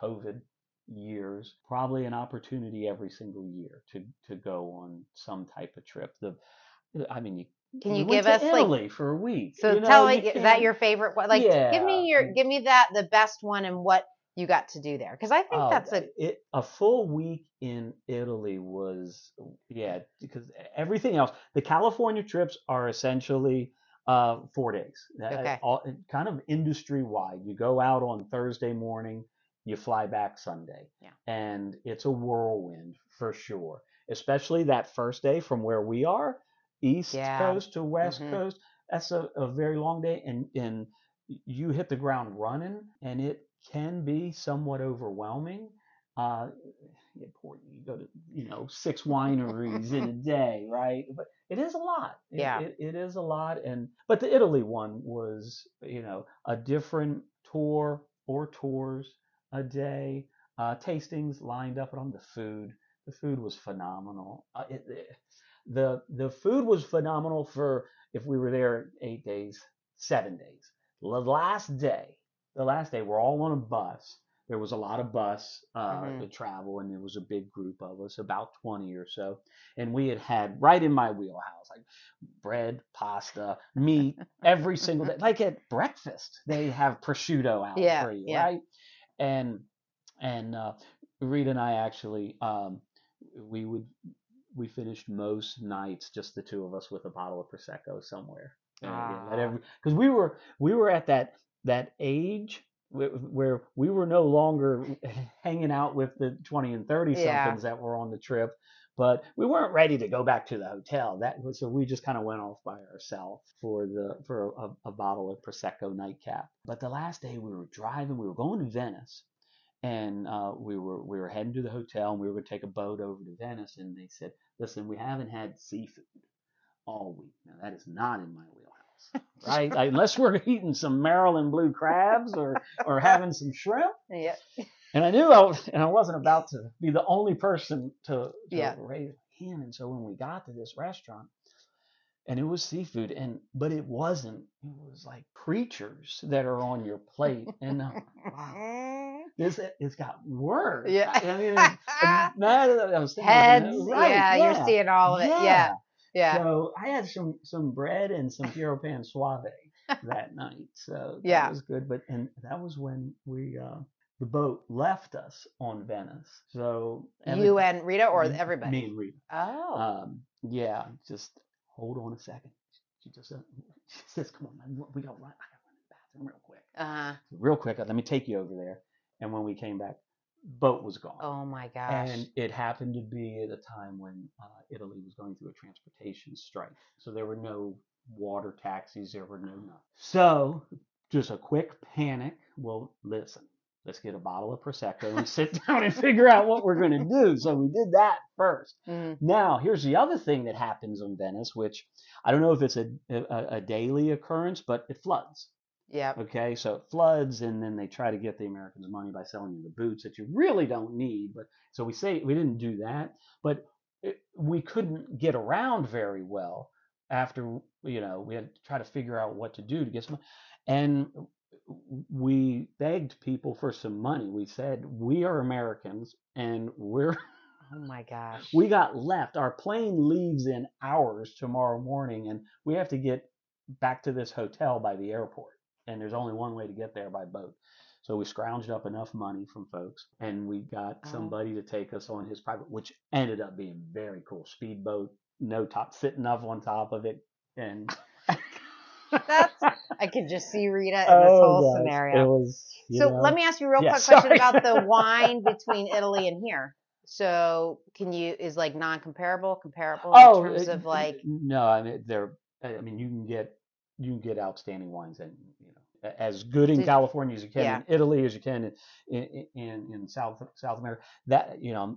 COVID years, probably an opportunity every single year to, to go on some type of trip. The, I mean, you can you we give us Italy like, for a week. So you know, tell me, you, is that your favorite one? Like, yeah. give me your, give me that the best one and what you got to do there, because I think uh, that's a it, a full week in Italy was yeah because everything else the California trips are essentially. Uh, four days, okay. All, kind of industry wide. You go out on Thursday morning, you fly back Sunday, yeah. and it's a whirlwind for sure. Especially that first day from where we are, East yeah. Coast to West mm-hmm. Coast. That's a, a very long day, and, and you hit the ground running, and it can be somewhat overwhelming. Uh, you go to, you know, six wineries in a day, right? But it is a lot. It, yeah. It, it is a lot. And, but the Italy one was, you know, a different tour or tours a day, uh, tastings lined up on the food. The food was phenomenal. Uh, it, it, the The food was phenomenal for, if we were there eight days, seven days. The last day, the last day, we're all on a bus. There was a lot of bus uh, mm-hmm. to travel, and there was a big group of us, about twenty or so. And we had had, right in my wheelhouse, like bread, pasta, meat, every single day. Like at breakfast, they have prosciutto out yeah, for you, yeah. right? And and uh, Rita and I actually, um, we would... we finished most nights, just the two of us, with a bottle of Prosecco somewhere. Because ah. we were we were at that that age where, where we were no longer hanging out with the twenty and thirty yeah. somethings that were on the trip, but we weren't ready to go back to the hotel. That was, so we just kind of went off by ourselves for the for a, a bottle of Prosecco nightcap. But the last day we were driving, we were going to Venice. And uh, we were we were heading to the hotel, and we were going to take a boat over to Venice. And they said, "Listen, we haven't had seafood all week. Now that is not in my wheelhouse, right? I, unless we're eating some Maryland blue crabs or or having some shrimp." Yep. And I knew I was, and I wasn't about to be the only person to, to yeah. raise my hand. And so when we got to this restaurant, and it was seafood, and but it wasn't. It was like creatures that are on your plate, and uh, wow. This it's got words. Yeah. I mean, I was thinking, heads. You know, right, yeah, yeah, you're seeing all of it. Yeah. yeah, yeah. So I had some some bread and some Pieropan Soave that night. So that yeah. was good. But and that was when we uh, the boat left us on Venice. So you and Rita, or me, everybody? Me and Rita. Oh. Um, yeah. Just hold on a second. She just uh, she says, "Come on, man, we got to run. I got to run to the bathroom real quick. Uh-huh. Real quick. Let me take you over there." And when we came back, boat was gone. Oh, my gosh. And it happened to be at a time when uh, Italy was going through a transportation strike. So there were no water taxis. There were no nothing. So just a quick panic. Well, listen, let's get a bottle of Prosecco and sit down and figure out what we're going to do. So we did that first. Mm-hmm. Now, here's the other thing that happens in Venice, which I don't know if it's a, a, a daily occurrence, but it floods. Yeah. Okay. So it floods, and then they try to get the Americans money by selling you the boots that you really don't need. But so we say we didn't do that, but it, we couldn't get around very well after, you know, we had to try to figure out what to do to get some money. And we begged people for some money. We said, we are Americans, and we're. Oh my gosh. We got left. Our plane leaves in hours tomorrow morning, and we have to get back to this hotel by the airport. And there's only one way to get there, by boat. So we scrounged up enough money from folks, and we got oh. somebody to take us on his private, which ended up being very cool. Speedboat, no top, sitting up on top of it. And that's, I could just see Rita in oh, this whole yes. scenario. It was, so know, let me ask you a real yeah, quick sorry. question about the wine between Italy and here. So can you, is like non-comparable, comparable oh, in terms it, of like. No, I mean, they're, I mean, you can get, you can get outstanding wines, and you know, as good in California as you can, yeah. in Italy as you can, in in, in South South America. That you know,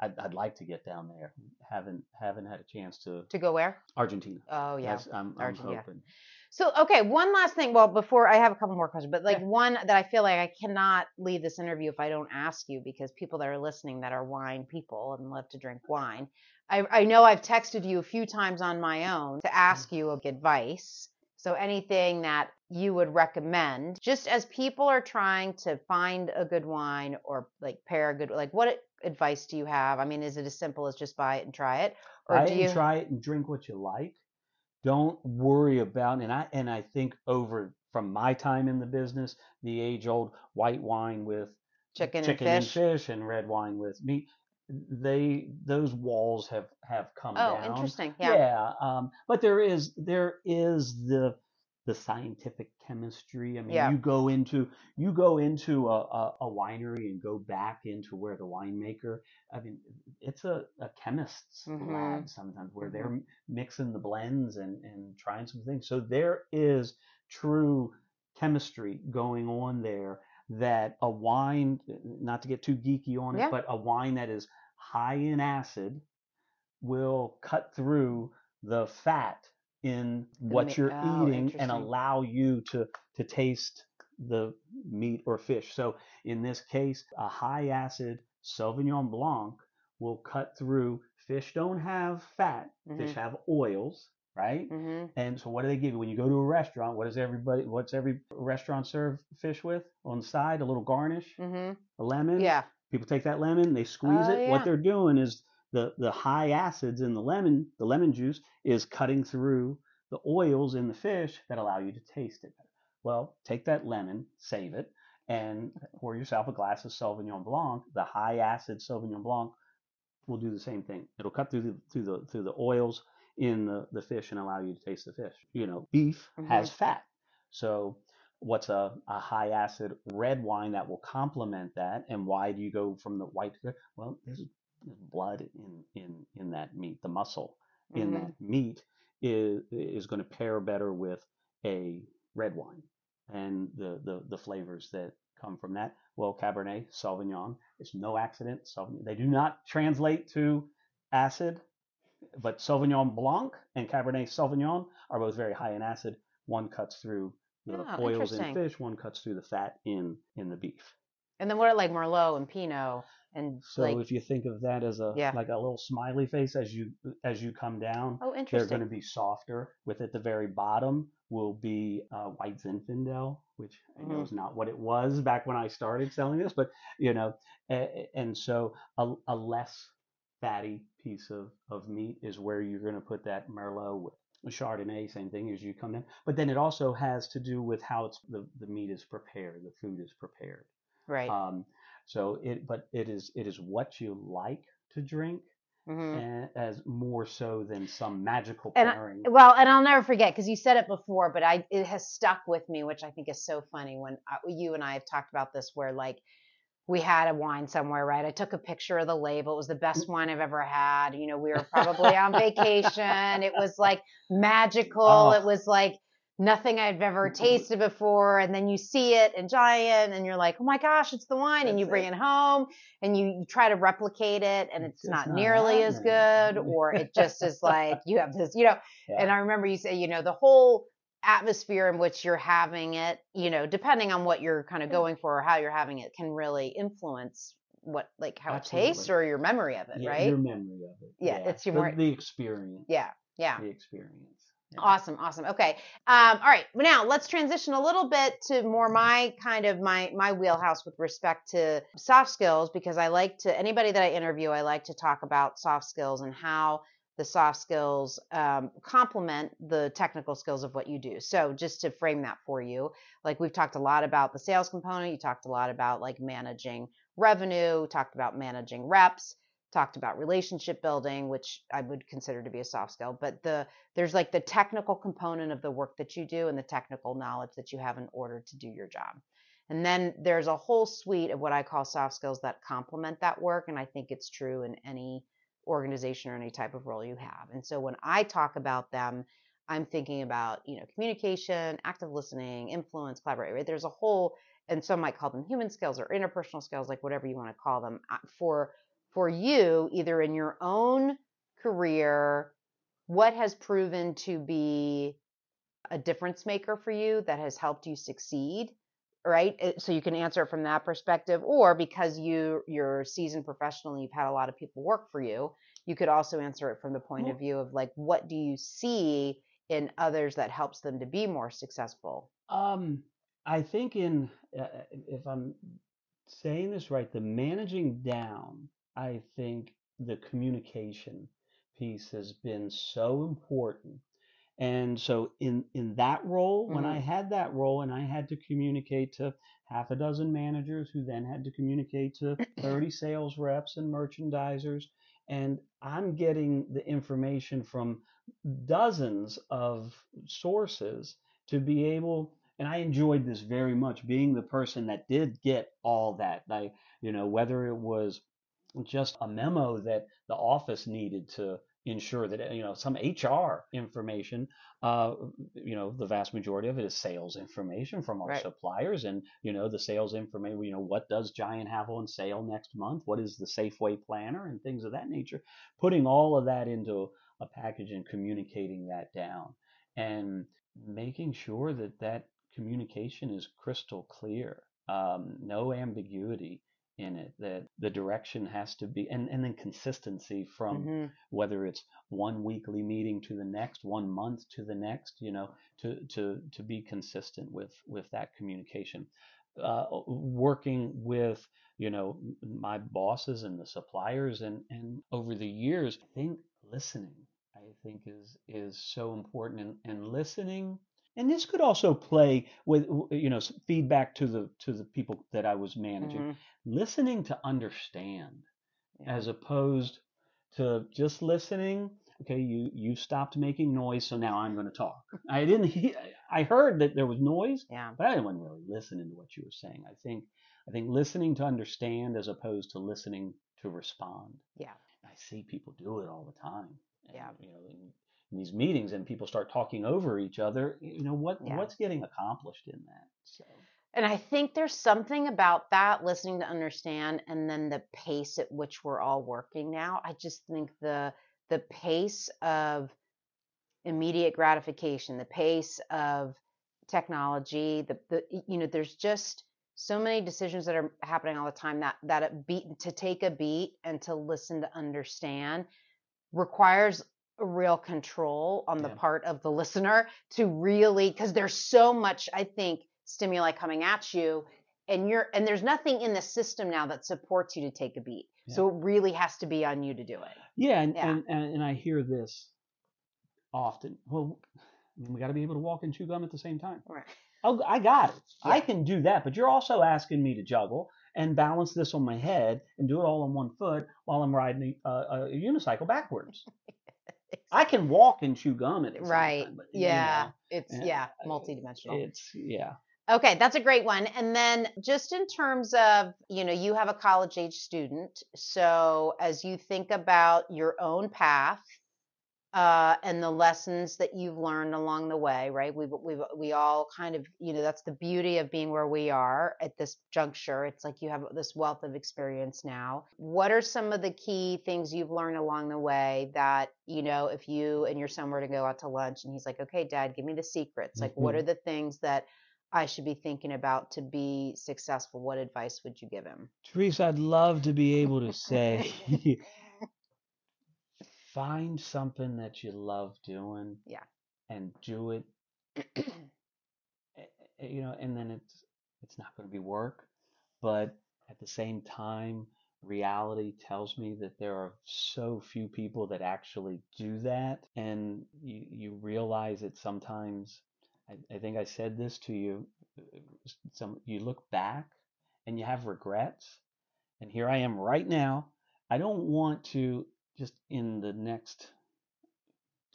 I'd, I'd like to get down there. Haven't haven't had a chance to to go where? Argentina. Oh yeah, yes, I'm, I'm hoping. So okay, one last thing. Well, before I have a couple more questions, but like yeah. one that I feel like I cannot leave this interview if I don't ask you, because people that are listening that are wine people and love to drink wine, I I know I've texted you a few times on my own to ask you of advice. So anything that you would recommend, just as people are trying to find a good wine or like pair a good, like what advice do you have? I mean, is it as simple as just buy it and try it? Or buy do it and you try it and drink what you like? Don't worry about, and I and I think over from my time in the business, the age old white wine with chicken, chicken and, fish. and fish and red wine with meat. They those walls have have come oh, down. Oh, interesting. Yeah. Yeah. Um, but there is there is the the scientific chemistry. I mean, yeah. you go into you go into a, a, a winery and go back into where the winemaker. I mean, it's a, a chemist's mm-hmm. lab sometimes where mm-hmm. they're mixing the blends and, and trying some things. So there is true chemistry going on there that a wine, not to get too geeky on it, yeah. but a wine that is high in acid will cut through the fat in what you're oh, eating and allow you to, to taste the meat or fish. So in this case, a high acid Sauvignon Blanc will cut through. Fish don't have fat. Mm-hmm. Fish have oils, right? Mm-hmm. And so what do they give you? When you go to a restaurant, what does everybody, what's every restaurant serve fish with on the side? A little garnish, mm-hmm. a lemon. Yeah. People take that lemon, they squeeze uh, it. Yeah. What they're doing is The, the high acids in the lemon, the lemon juice, is cutting through the oils in the fish that allow you to taste it better. Well, take that lemon, save it, and pour yourself a glass of Sauvignon Blanc. The high acid Sauvignon Blanc will do the same thing. It'll cut through the through the through the oils in the, the fish and allow you to taste the fish. You know, beef mm-hmm. has fat. So what's a, a high acid red wine that will complement that? And why do you go from the white to the, well, this is blood in, in, in that meat, the muscle in mm-hmm. that meat is is going to pair better with a red wine and the, the, the flavors that come from that. Well, Cabernet, Sauvignon, it's no accident. Sauvignon, they do not translate to acid, but Sauvignon Blanc and Cabernet Sauvignon are both very high in acid. One cuts through the oh, oils in fish, one cuts through the fat in, in the beef. And then what are like Merlot and Pinot? And so like, if you think of that as a yeah. like a little smiley face as you as you come down, oh, they're going to be softer. With at the very bottom will be uh, White Zinfandel, which mm-hmm. I know is not what it was back when I started selling this, but you know, a, and so a, a less fatty piece of, of meat is where you're going to put that Merlot with. Chardonnay, same thing as you come down, but then it also has to do with how it's the, the meat is prepared, the food is prepared. Right. Um, so it, but it is, it is what you like to drink mm-hmm. and, as more so than some magical pairing. And I, well, and I'll never forget, cause you said it before, but I, it has stuck with me, which I think is so funny when I, you and I have talked about this, where like we had a wine somewhere, right? I took a picture of the label. It was the best wine I've ever had. You know, we were probably on vacation. It was like magical. Oh. It was like nothing I've ever tasted before. And then you see it in Giant and you're like, oh my gosh, it's the wine. That's and you bring it, it home and you, you try to replicate it and it's, it's not, not nearly as good, or it just is like, you have this, you know, yeah. and I remember you say, you know, the whole atmosphere in which you're having it, you know, depending on what you're kind of going for or how you're having it can really influence what, like how Absolutely. It tastes or your memory of it, yeah, right? Your memory of it. Yeah. yeah. It's your, the, more, the experience. Yeah. Yeah. The experience. Awesome. Awesome. Okay. Um, all right. Now let's transition a little bit to more my kind of my, my wheelhouse with respect to soft skills, because I like to, anybody that I interview, I like to talk about soft skills and how the soft skills um, complement the technical skills of what you do. So just to frame that for you, like we've talked a lot about the sales component. You talked a lot about like managing revenue, talked about managing reps, talked about relationship building, which I would consider to be a soft skill, but the there's like the technical component of the work that you do and the technical knowledge that you have in order to do your job. And then there's a whole suite of what I call soft skills that complement that work. And I think it's true in any organization or any type of role you have. And so when I talk about them, I'm thinking about, you know, communication, active listening, influence, collaborate, right? There's a whole, and some might call them human skills or interpersonal skills, like whatever you want to call them, for for you, either in your own career, what has proven to be a difference maker for you that has helped you succeed, right? So you can answer it from that perspective, or because you, you're a seasoned professional and you've had a lot of people work for you, you could also answer it from the point of view of like, what do you see in others that helps them to be more successful? Um, I think in, uh, if I'm saying this right, the managing down, I think the communication piece has been so important. And so in, in that role, mm-hmm. when I had that role and I had to communicate to half a dozen managers who then had to communicate to thirty sales reps and merchandisers, and I'm getting the information from dozens of sources to be able, and I enjoyed this very much, being the person that did get all that. I, you know, whether it was just a memo that the office needed to ensure that, you know, some H R information, uh, you know, the vast majority of it is sales information from our right. suppliers. And, you know, the sales information, you know, what does Giant have on sale next month? What is the Safeway planner and things of that nature? Putting all of that into a package and communicating that down and making sure that that communication is crystal clear, um, no ambiguity in it, that the direction has to be, and, and then consistency from mm-hmm. whether it's one weekly meeting to the next, one month to the next, you know, to to to be consistent with with that communication. Uh, working with, you know, my bosses and the suppliers, and and over the years, I think listening, I think is is so important, and, and listening. And this could also play with, you know, feedback to the to the people that I was managing, mm-hmm. listening to understand, yeah. as opposed to just listening. Okay, you you stopped making noise, so now I'm going to talk. I didn't. He, I heard that there was noise, yeah. but I wasn't really listening to what you were saying. I think I think listening to understand as opposed to listening to respond. Yeah, I see people do it all the time. And, yeah, you know. And, in these meetings, and people start talking over each other, you know, what yeah. what's getting accomplished in that? So. And I think there's something about that, listening to understand, and then the pace at which we're all working now. I just think the the pace of immediate gratification, the pace of technology, the, the you know, there's just so many decisions that are happening all the time that that it beat, to take a beat and to listen to understand requires real control on the yeah. part of the listener to really, because there's so much, I think, stimuli coming at you, and you're and there's nothing in the system now that supports you to take a beat. Yeah. So it really has to be on you to do it. Yeah, and yeah. And, and, and I hear this often. Well, I mean, we got to be able to walk and chew gum at the same time. Right. Oh, I got it. Yeah. I can do that, but you're also asking me to juggle and balance this on my head and do it all on one foot while I'm riding a, a, a unicycle backwards. I can walk and chew gum at it. Right. Time, but, yeah. You know, it's yeah. multidimensional. It's yeah. Okay. That's a great one. And then just in terms of, you know, you have a college age student. So as you think about your own path, uh, and the lessons that you've learned along the way, right. We've, we've, we all kind of, you know, that's the beauty of being where we are at this juncture. It's like you have this wealth of experience now. What are some of the key things you've learned along the way that, you know, if you and your son were to go out to lunch and he's like, okay, Dad, give me the secrets. Like, mm-hmm. what are the things that I should be thinking about to be successful? What advice would you give him? Teresa, I'd love to be able to say, find something that you love doing, yeah, and do it. You know, and then it's it's not going to be work, but at the same time, reality tells me that there are so few people that actually do that, and you you realize that sometimes. I, I think I said this to you. Some you look back and you have regrets, and here I am right now. I don't want to. Just in the next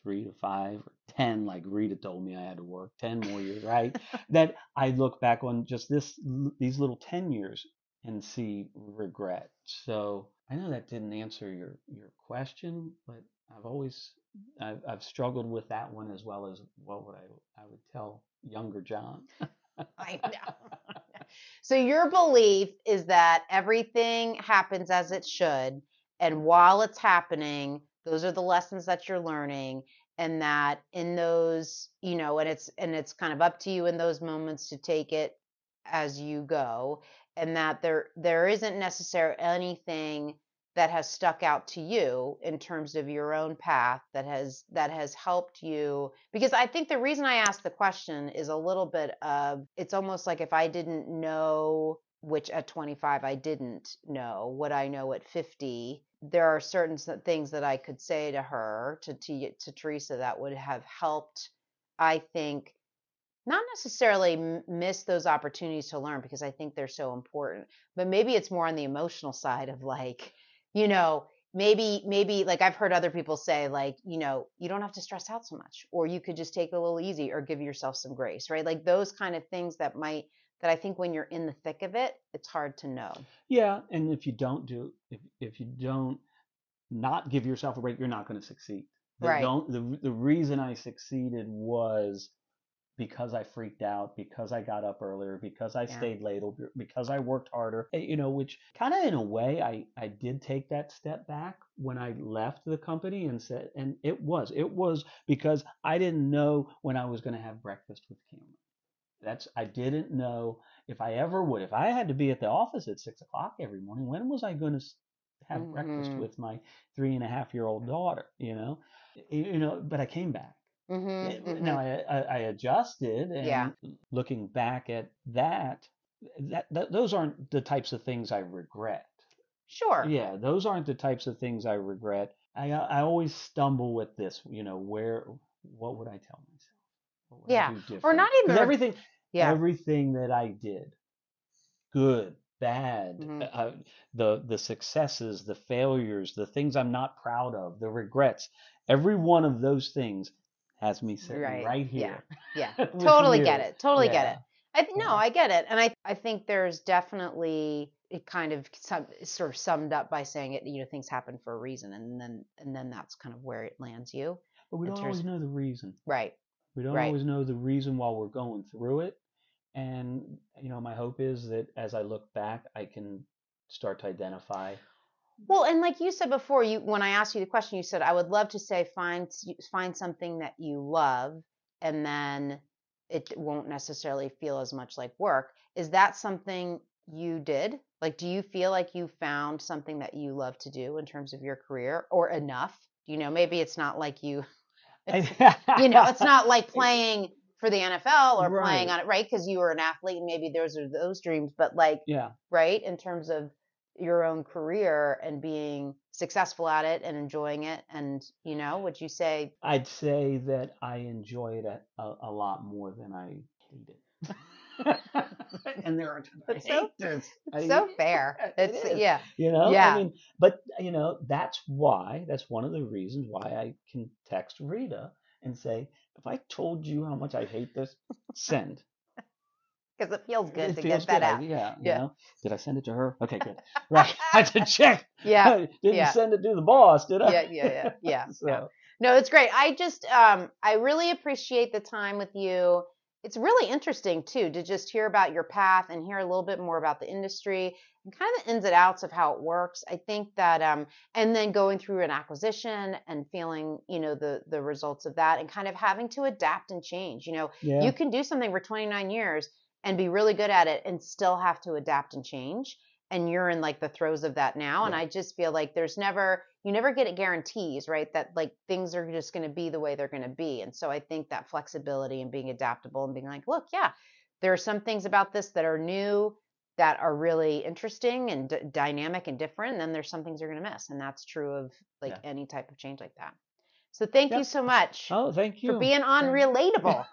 three to five or ten, like Rita told me I had to work ten more years, right? That I look back on just this these little ten years and see regret. So I know that didn't answer your, your question, but I've always I've, I've struggled with that one as well as what would I I would tell younger John. I know. So your belief is that everything happens as it should. And while it's happening, those are the lessons that you're learning, and that in those, you know, and it's and it's kind of up to you in those moments to take it as you go, and that there there isn't necessarily anything that has stuck out to you in terms of your own path that has that has helped you. Because I think the reason I asked the question is a little bit of, it's almost like if I didn't know, which at twenty-five I didn't know, what I know at fifty. There are certain things that I could say to her, to, to to Teresa, that would have helped, I think, not necessarily miss those opportunities to learn, because I think they're so important. But maybe it's more on the emotional side of like, you know, maybe, maybe like I've heard other people say, like, you know, you don't have to stress out so much, or you could just take it a little easy or give yourself some grace, right? Like those kind of things that might, that I think when you're in the thick of it, it's hard to know. Yeah. And if you don't do, if, if you don't not give yourself a break, you're not going to succeed. The, right. Don't, the, the reason I succeeded was because I freaked out, because I got up earlier, because I yeah. stayed late, because I worked harder, you know, which kind of in a way, I, I did take that step back when I left the company and said, and it was, it was because I didn't know when I was going to have breakfast with Cameron. That's, I didn't know if I ever would. If I had to be at the office at six o'clock every morning, when was I going to have mm-hmm. breakfast with my three and a half year old daughter, you know, you know, but I came back. Mm-hmm, mm-hmm. Now I, I adjusted, and yeah. looking back at that, that, that, those aren't the types of things I regret. Sure. Yeah. Those aren't the types of things I regret. I, I always stumble with this, you know, where, what would I tell myself? What would yeah. I do different? Or not even everything, yeah. everything that I did, good, bad, mm-hmm. uh, the, the successes, the failures, the things I'm not proud of, the regrets, every one of those things has me sitting right, right here. Yeah, yeah. totally you. get it. Totally yeah. get it. I th- No, yeah. I get it. And I I think there's definitely, it kind of sub, sort of summed up by saying it, you know, things happen for a reason. And then and then that's kind of where it lands you. But we don't terms- always know the reason. Right. We don't right. always know the reason while we're going through it. And, you know, my hope is that as I look back, I can start to identify. Well, and like you said before, you when I asked you the question, you said, I would love to say, find find something that you love, and then it won't necessarily feel as much like work. Is that something you did? Like, do you feel like you found something that you love to do in terms of your career, or enough? You know, maybe it's not like you, you know, it's not like playing for the N F L or right. playing on it, right? Because you were an athlete, and maybe those are those dreams, but like, yeah. right, in terms of your own career and being successful at it and enjoying it. And, you know, would you say? I'd say that I enjoy it a, a, a lot more than I hate it. And there are times I hate so, this. It's I, so fair. It's, it yeah. You know, yeah. I mean, but, you know, that's why, that's one of the reasons why I can text Rita and say, if I told you how much I hate this, send. Because it feels good it to feels get that good. out. Yeah, yeah. You know? Did I send it to her? Okay, good. Right. I had to check. Yeah. Didn't yeah. send it to the boss, did I? Yeah, yeah, yeah. Yeah. So. yeah. No, it's great. I just, um, I really appreciate the time with you. It's really interesting, too, to just hear about your path and hear a little bit more about the industry and kind of the ins and outs of how it works. I think that, um, and then going through an acquisition and feeling, you know, the the results of that and kind of having to adapt and change. You know, yeah. you can do something for twenty-nine years and be really good at it and still have to adapt and change. And you're in like the throes of that now. Yeah. And I just feel like there's never, you never get guarantees, right? That like things are just going to be the way they're going to be. And so I think that flexibility and being adaptable and being like, look, yeah, there are some things about this that are new, that are really interesting and d- dynamic and different. And then there's some things you're going to miss. And that's true of like yeah. any type of change like that. So thank yep. you so much. Oh, thank you. For being on Relatable.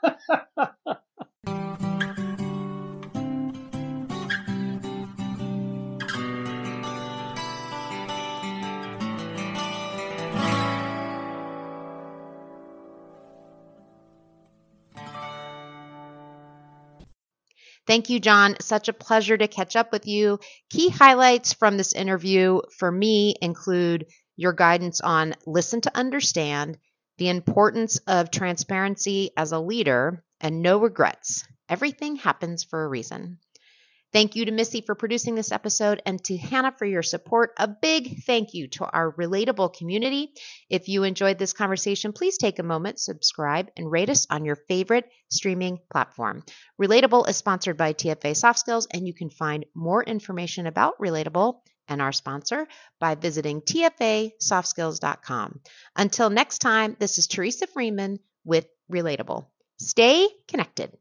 Thank you, John. Such a pleasure to catch up with you. Key highlights from this interview for me include your guidance on listen to understand, the importance of transparency as a leader, and no regrets. Everything happens for a reason. Thank you to Missy for producing this episode and to Hannah for your support. A big thank you to our Relatable community. If you enjoyed this conversation, please take a moment, subscribe, and rate us on your favorite streaming platform. Relatable is sponsored by T F A Soft Skills, and you can find more information about Relatable and our sponsor by visiting T F A soft skills dot com. Until next time, this is Teresa Freeman with Relatable. Stay connected.